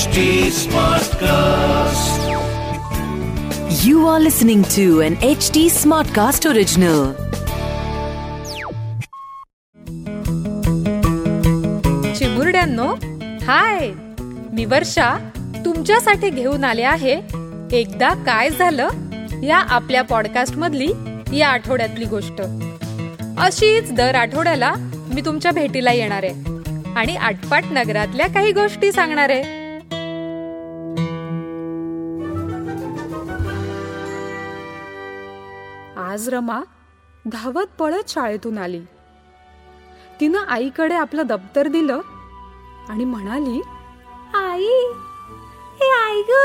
HT Smartcast. You are listening to an HT Smartcast original. चिमुरड्यांनो, hi, मी वर्षा तुमच्यासाठी घेऊन आले आहे एकदा काय झालं या आपल्या पॉडकास्ट मधली या आठवड्यातली गोष्ट. अशीच दर आठवड्याला मी तुमच्या भेटीला येणार आहे आणि आटपाट नगरातल्या काही गोष्टी सांगणार आहे. आज रमा धावत पळत शाळेतून आली. तिनं आईकडे आपलं दप्तर दिलं आणि म्हणाली, आई हे आई ग,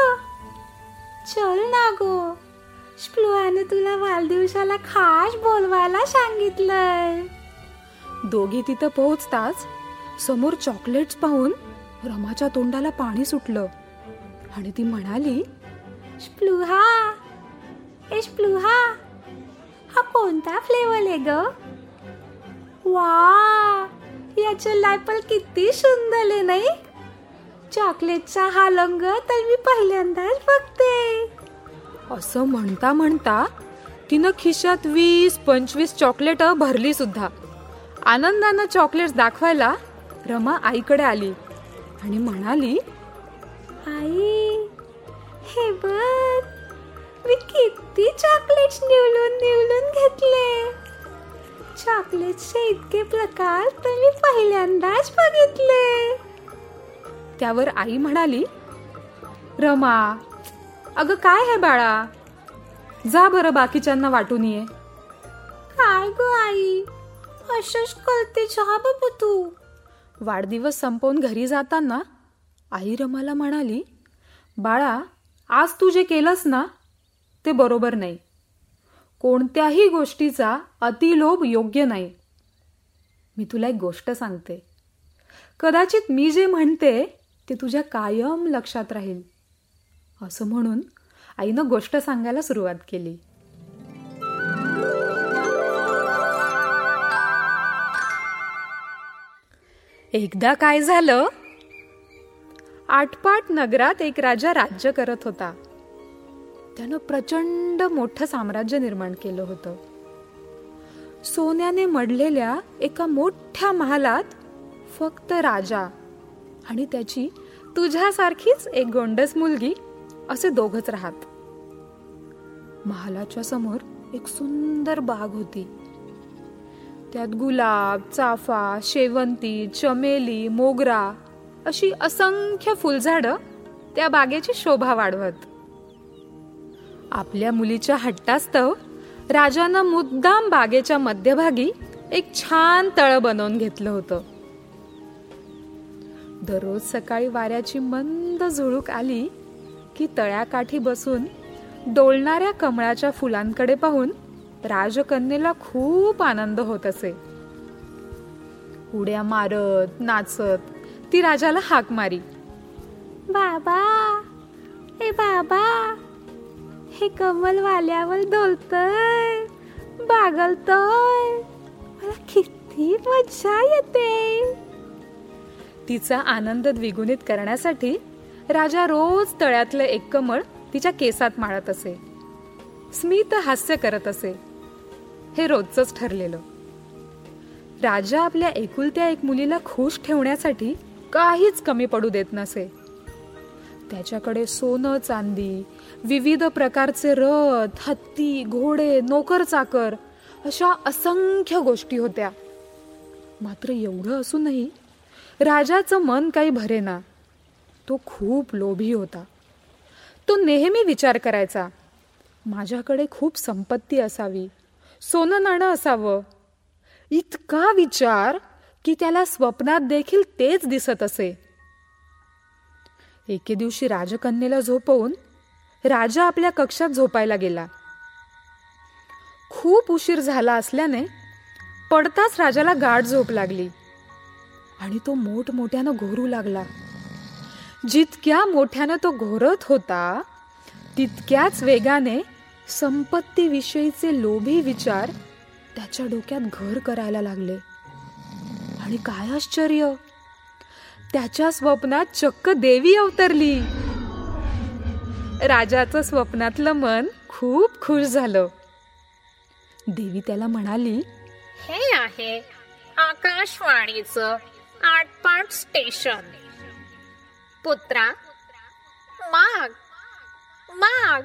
चल ना गो, स्प्लुहाने तुला वाढदिवसाला खास बोलवायला सांगितलंय. दोघी तिथं पोहोचताच समोर चॉकलेट्स पाहून रमाच्या तोंडाला पाणी सुटलं आणि ती म्हणाली, स्प्लुहा ए स्प्लुहा, हा कोणता फ्लेवर आहे ग? वा, याचे लॅपल किती सुंदर आहे नाही? चॉकलेटचा हा रंग तर मी पहिल्यांदाच बघते. असं म्हणता म्हणता तिनं खिशात 20-25 चॉकलेट भरली सुद्धा. आनंदानं चॉकलेट्स दाखवायला रमा आईकडे आली आणि म्हणाली, आई हे बघ, मी किती चॉकलेट्स निवडून घेतले. चॉकलेट्सचे इतके प्रकार तर मी पहिल्यांदाच बघितले. त्यावर आई म्हणाली, रमा अगं काय हे बाळा, जा बरं बाकीच्यांना वाटून ये. काय गो आई, अशाच करते चहा बाबा तू. वाढदिवस संपवून घरी जाताना आई रमाला म्हणाली, बाळा आज तू जे केलंस ना ते बरोबर नाही. कोणत्याही गोष्टीचा अतिलोभ योग्य नाही. मी तुला एक गोष्ट सांगते, कदाचित मी जे म्हणते ते तुझ्या कायम लक्षात राहील. असं म्हणून आईनं गोष्ट सांगायला सुरुवात केली. एकदा काय झालं. आटपाट नगरात एक राजा राज्य करत होता. त्यानं प्रचंड मोठं साम्राज्य निर्माण केलं होतं. सोन्याने मढलेल्या एका मोठ्या महालात फक्त राजा आणि त्याची तुझ्यासारखीच एक गोंडस मुलगी असे दोघच राहत. महालाच्या समोर एक सुंदर बाग होती. त्यात गुलाब, चाफा, शेवंती, चमेली, मोगरा अशी असंख्य फुलझाडं त्या बागेची शोभा वाढवत. आपल्या मुलीच्या हट्टास्तव राजानं मुद्दाम बागेच्या मध्यभागी एक छान तळ बनवून घेतलं होतं. दररोज सकाळी वाऱ्याची मंद झुळूक आली की तळ्याकाठी बसून डोलणाऱ्या कमळाच्या फुलांकडे पाहून राजकन्येला खूप आनंद होत असे. उड्या मारत नाचत ती राजाला हाक मारी, बाबा ए बाबा, हे कमल वाल्यावर डोलतय, बागलतय, मला किती मजा येते. तिचा आनंद द्विगुणित करण्यासाठी राजा रोज तळ्यातलं एक कमळ तिच्या केसात माळत असे, स्मित हास्य करत असे. हे रोजच ठरलेलं. राजा आपल्या एकुलत्या एक मुलीला खुश ठेवण्यासाठी काहीच कमी पडू देत नसे. त्याच्याकडे सोनं, चांदी, विविध प्रकारचे रथ, हत्ती, घोडे, नोकर चाकर अशा असंख्य गोष्टी होत्या. मात्र एवढं असूनही राजाचं मन काही भरेना. तो खूप लोभी होता. तो नेहमी विचार करायचा, माझ्याकडे खूप संपत्ती असावी, सोनं नाणं असावं. इतका विचार की त्याला स्वप्नात देखील तेच दिसत असे. एके दिवशी राजकन्येला झोपवून राजा आपल्या कक्षात झोपायला गेला. खूप उशीर झाला असल्याने पडताच राजाला गाढ झोप लागली आणि तो मोठमोठ्यानं घोरू लागला. जितक्या मोठ्यानं तो घोरत होता तितक्याच वेगाने संपत्तीविषयीचे लोभी विचार त्याच्या डोक्यात घर करायला लागले. आणि काय आश्चर्य, त्याच्या स्वप्नात चक्क देवी अवतरली. राजाचं स्वप्नातलं मन खूप खुश झालं. देवी त्याला म्हणाली, हे आहे आकाशवाणीचं आटपाट स्टेशन. पुत्रा, माग माग,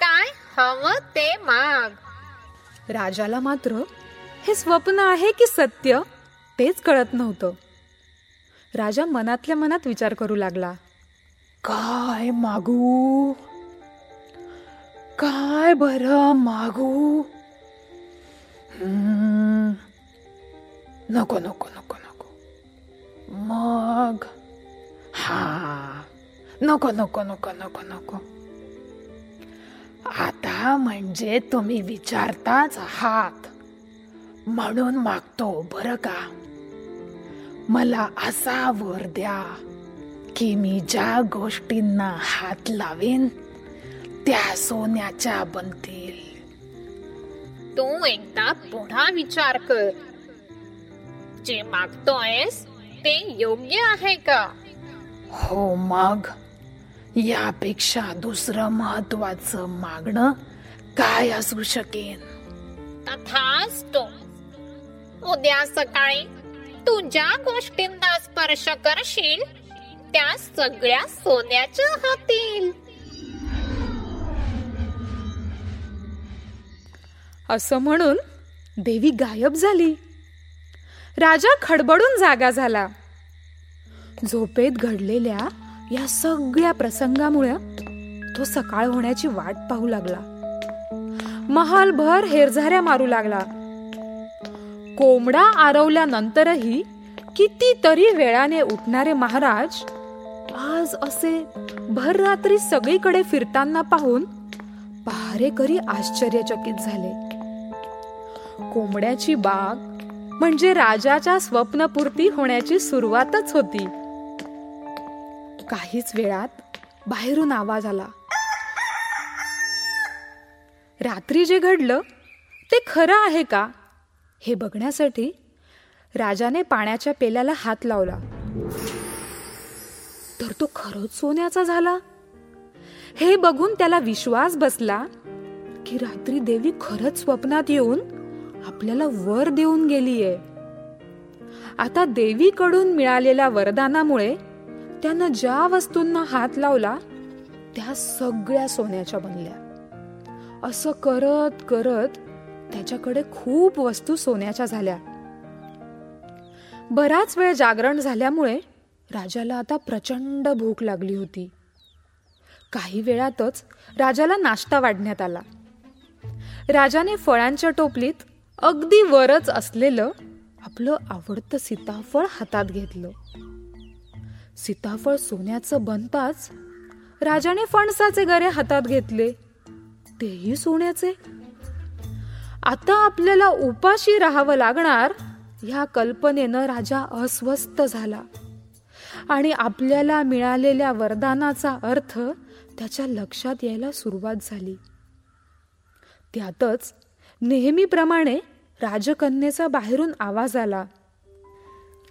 काय हवं ते माग. राजाला मात्र हे स्वप्न आहे की सत्य तेच कळत नव्हतं. राजा मनातल्या मनात विचार करू लागला, काय मागू, काय बरं मागू. नको नको नको नको. मग हा, नको नको नको नको नको. आता म्हणजे तुम्ही विचारताच आहात म्हणून मागतो बरं का. मला असा वर द्या की मी ज्या गोष्टींना हात लावेन त्या सोन्याच्या बनतील. तू एकदा पुन्हा विचार कर, जे मागतोयस ते योग्य आहे का. हो, मग यापेक्षा दुसरं महत्वाचं मागणं काय असू शकेन. तथाच तो, उद्या सकाळी तू ज्या गोष्टींना स्पर्श करशील त्या सगळ्या सोन्याच्या होतील. असं म्हणून देवी गायब झाली. राजा खडबडून जागा झाला. झोपेत घडलेल्या या सगळ्या प्रसंगामुळे तो सकाळ होण्याची वाट पाहू लागला. महालभर हेरझाऱ्या मारू लागला. कोंबडा आरवल्यानंतरही कितीतरी वेळाने उठणारे महाराज आज असे भररात्री सगळीकडे फिरताना पाहून पहारेकरी आश्चर्यचकित झाले. कोंबड्याची बाग म्हणजे राजाच्या स्वप्नपूर्ती होण्याची सुरुवातच होती. काहीच वेळात बाहेरून आवाज आला. रात्री जे घडलं ते खरं आहे का हे बघण्यासाठी राजाने पाण्याच्या पेल्याला हात लावला, तर तो खरंच सोन्याचा झाला. हे बघून त्याला विश्वास बसला की रात्री देवी खरंच स्वप्नात येऊन आपल्याला वर देऊन गेलीये. आता देवीकडून मिळालेल्या वरदानामुळे त्यानं ज्या वस्तूंना हात लावला त्या सगळ्या सोन्याच्या बनल्या. असं करत करत त्याच्याकडे खूप वस्तू सोन्याच्या झाल्या. बराच वेळ जागरण झाल्यामुळे राजाला आता प्रचंड भूक लागली होती. काही वेळातच राजाला नाश्ता वाढण्यात आला. राजाने फळांच्या टोपलीत अगदी वरच असलेलं आपलं आवडतं सीताफळ हातात घेतलं. सीताफळ सोन्याचं बनताच राजाने फणसाचे गरे हातात घेतले, तेही सोन्याचे. आता आपल्याला उपाशी राहावं लागणार ह्या कल्पनेनं राजा अस्वस्थ झाला आणि आपल्याला मिळालेल्या वरदानाचा अर्थ त्याच्या लक्षात यायला सुरुवात झाली. त्यातच नेहमीप्रमाणे राजकन्येचा बाहेरून आवाज आला,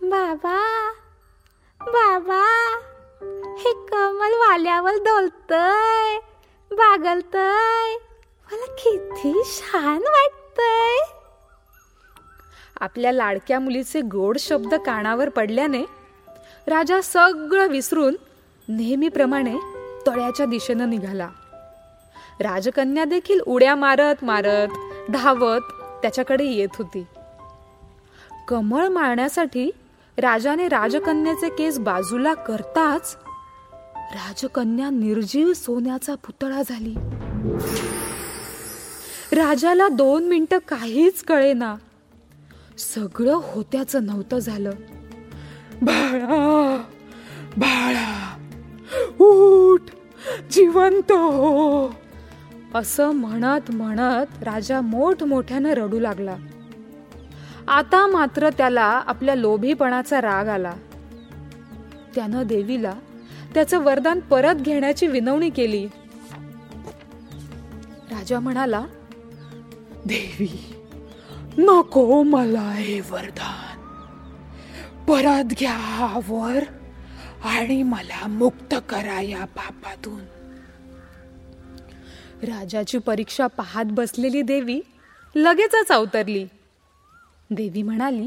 बाबा बाबा, हे कमल वाल्यावर डोलतय, बागलतय, मला किती छान वाटतय. आपल्या लाडक्या मुलीचे गोड शब्द कानावर पडल्याने राजा सगळं विसरून नेहमीप्रमाणे तळ्याच्या दिशेनं निघाला. राजकन्या देखील उड्या मारत मारत धावत त्याच्याकडे येत होती. कमळ मारण्यासाठी राजाने राजकन्याचे केस बाजूला करताच राजकन्या निर्जीव सोन्याचा पुतळा झाली. राजाला 2 मिनिटं काहीच कळेना. सगळं होत्याचं नव्हतं झालं. बाळा बाळा, उठ, जिवंत हो, असं म्हणत म्हणत राजा मोठमोठ्यानं रडू लागला. आता मात्र त्याला आपल्या लोभीपणाचा राग आला. त्यानं देवीला त्याचं वरदान परत घेण्याची विनवणी केली. राजा म्हणाला, देवी, नको मला हे वरदान, परत घ्या हा वर आणि मला मुक्त करा या पापातून. राजाची परीक्षा पाहत बसलेली देवी लगेचच अवतरली. देवी म्हणाली,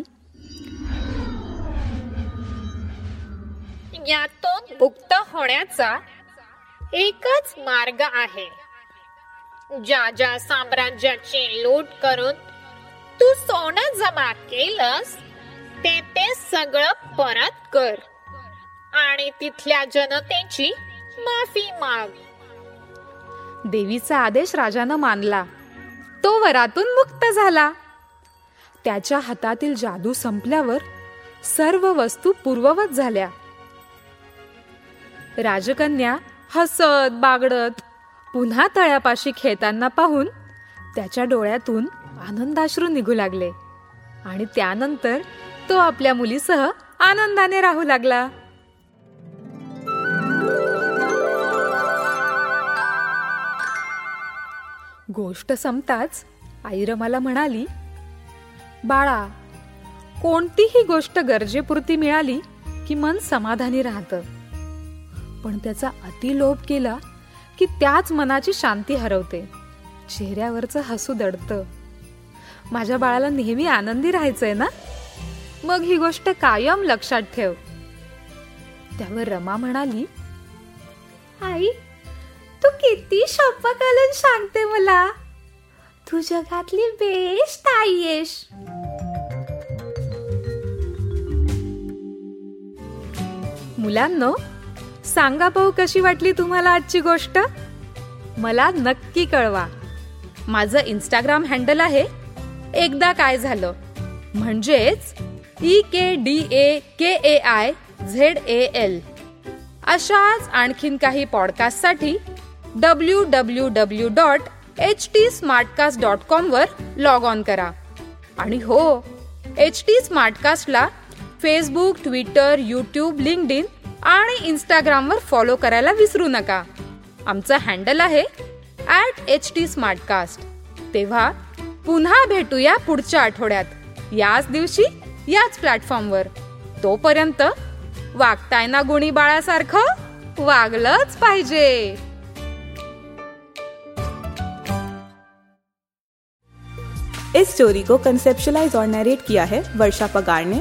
यातून मुक्त होण्याचा एकच मार्ग आहे. ज्या ज्या साम्राज्याची लूट करून तू सोनं जमा केलंस ते सगळं परत कर आणि तिथल्या जनतेची माफी माग. देवीचा आदेश राजानं मानला. तो वरातून मुक्त झाला. त्याच्या हातातील जादू संपल्यावर सर्व वस्तू पूर्ववत झाल्या. राजकन्या हसत बागडत पुन्हा तळ्यापाशी खेळताना पाहून त्याच्या डोळ्यातून आनंदाश्रू निघू लागले आणि त्यानंतर तो आपल्या मुलीसह आनंदाने राहू लागला. गोष्ट संपताच आई रमाला म्हणाली, बाळा, कोणतीही गोष्ट गरजेपुरती मिळाली की मन समाधानी राहतं, पण त्याचा अतिलोभ केला की त्याच मनाची शांती हरवते, चेहऱ्यावरचं हसू दडतं. माझ्या बाळाला नेहमी आनंदी राहायचंय ना, मग ही गोष्ट कायम लक्षात ठेव. त्यावर रमा म्हणाली, आई, तू किती शोभा घालून सांगते मला, तू जगातली बेस्ट आई आहेस. मुलांनो, सांगा भाऊ, कशी वाटली तुम्हाला आजची गोष्ट? मला नक्की कळवा. माझं इंस्टाग्राम हँडल आहे एकदा काय झालं, म्हणजेच EKDAKAIZAL. अशाच आणखीन काही पॉडकास्टसाठी www.htsmartcast.com वर लॉग ऑन करा. आणि हो, HT स्मार्टकास्टला फेसबुक, ट्विटर, यूट्यूब, लिंक्डइन आणि इंस्टाग्रामवर फॉलो करायला विसरू नका. आमचं हँडल आहे @HT स्मार्टकास्ट. तेव्हा पुन्हा भेटूया पुढच्या आठवड्यात, याच दिवशी, याच प्लॅटफॉर्मवर. तोपर्यंत वागताय ना गुणी बाळासारखं वागलंच पाहिजे. इस स्टोरी को कंसेप्शुलाइज और नरेट किया है वर्षा पगार ने.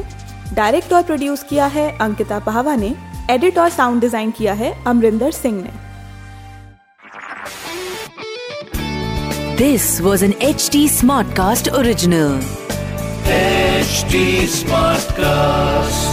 डायरेक्ट और प्रोड्यूस किया है अंकिता पहावा ने. एडिट और साउंड डिजाइन किया है अमरेंद्र सिंह ने. This was an HT Smartcast original. HT Smartcast.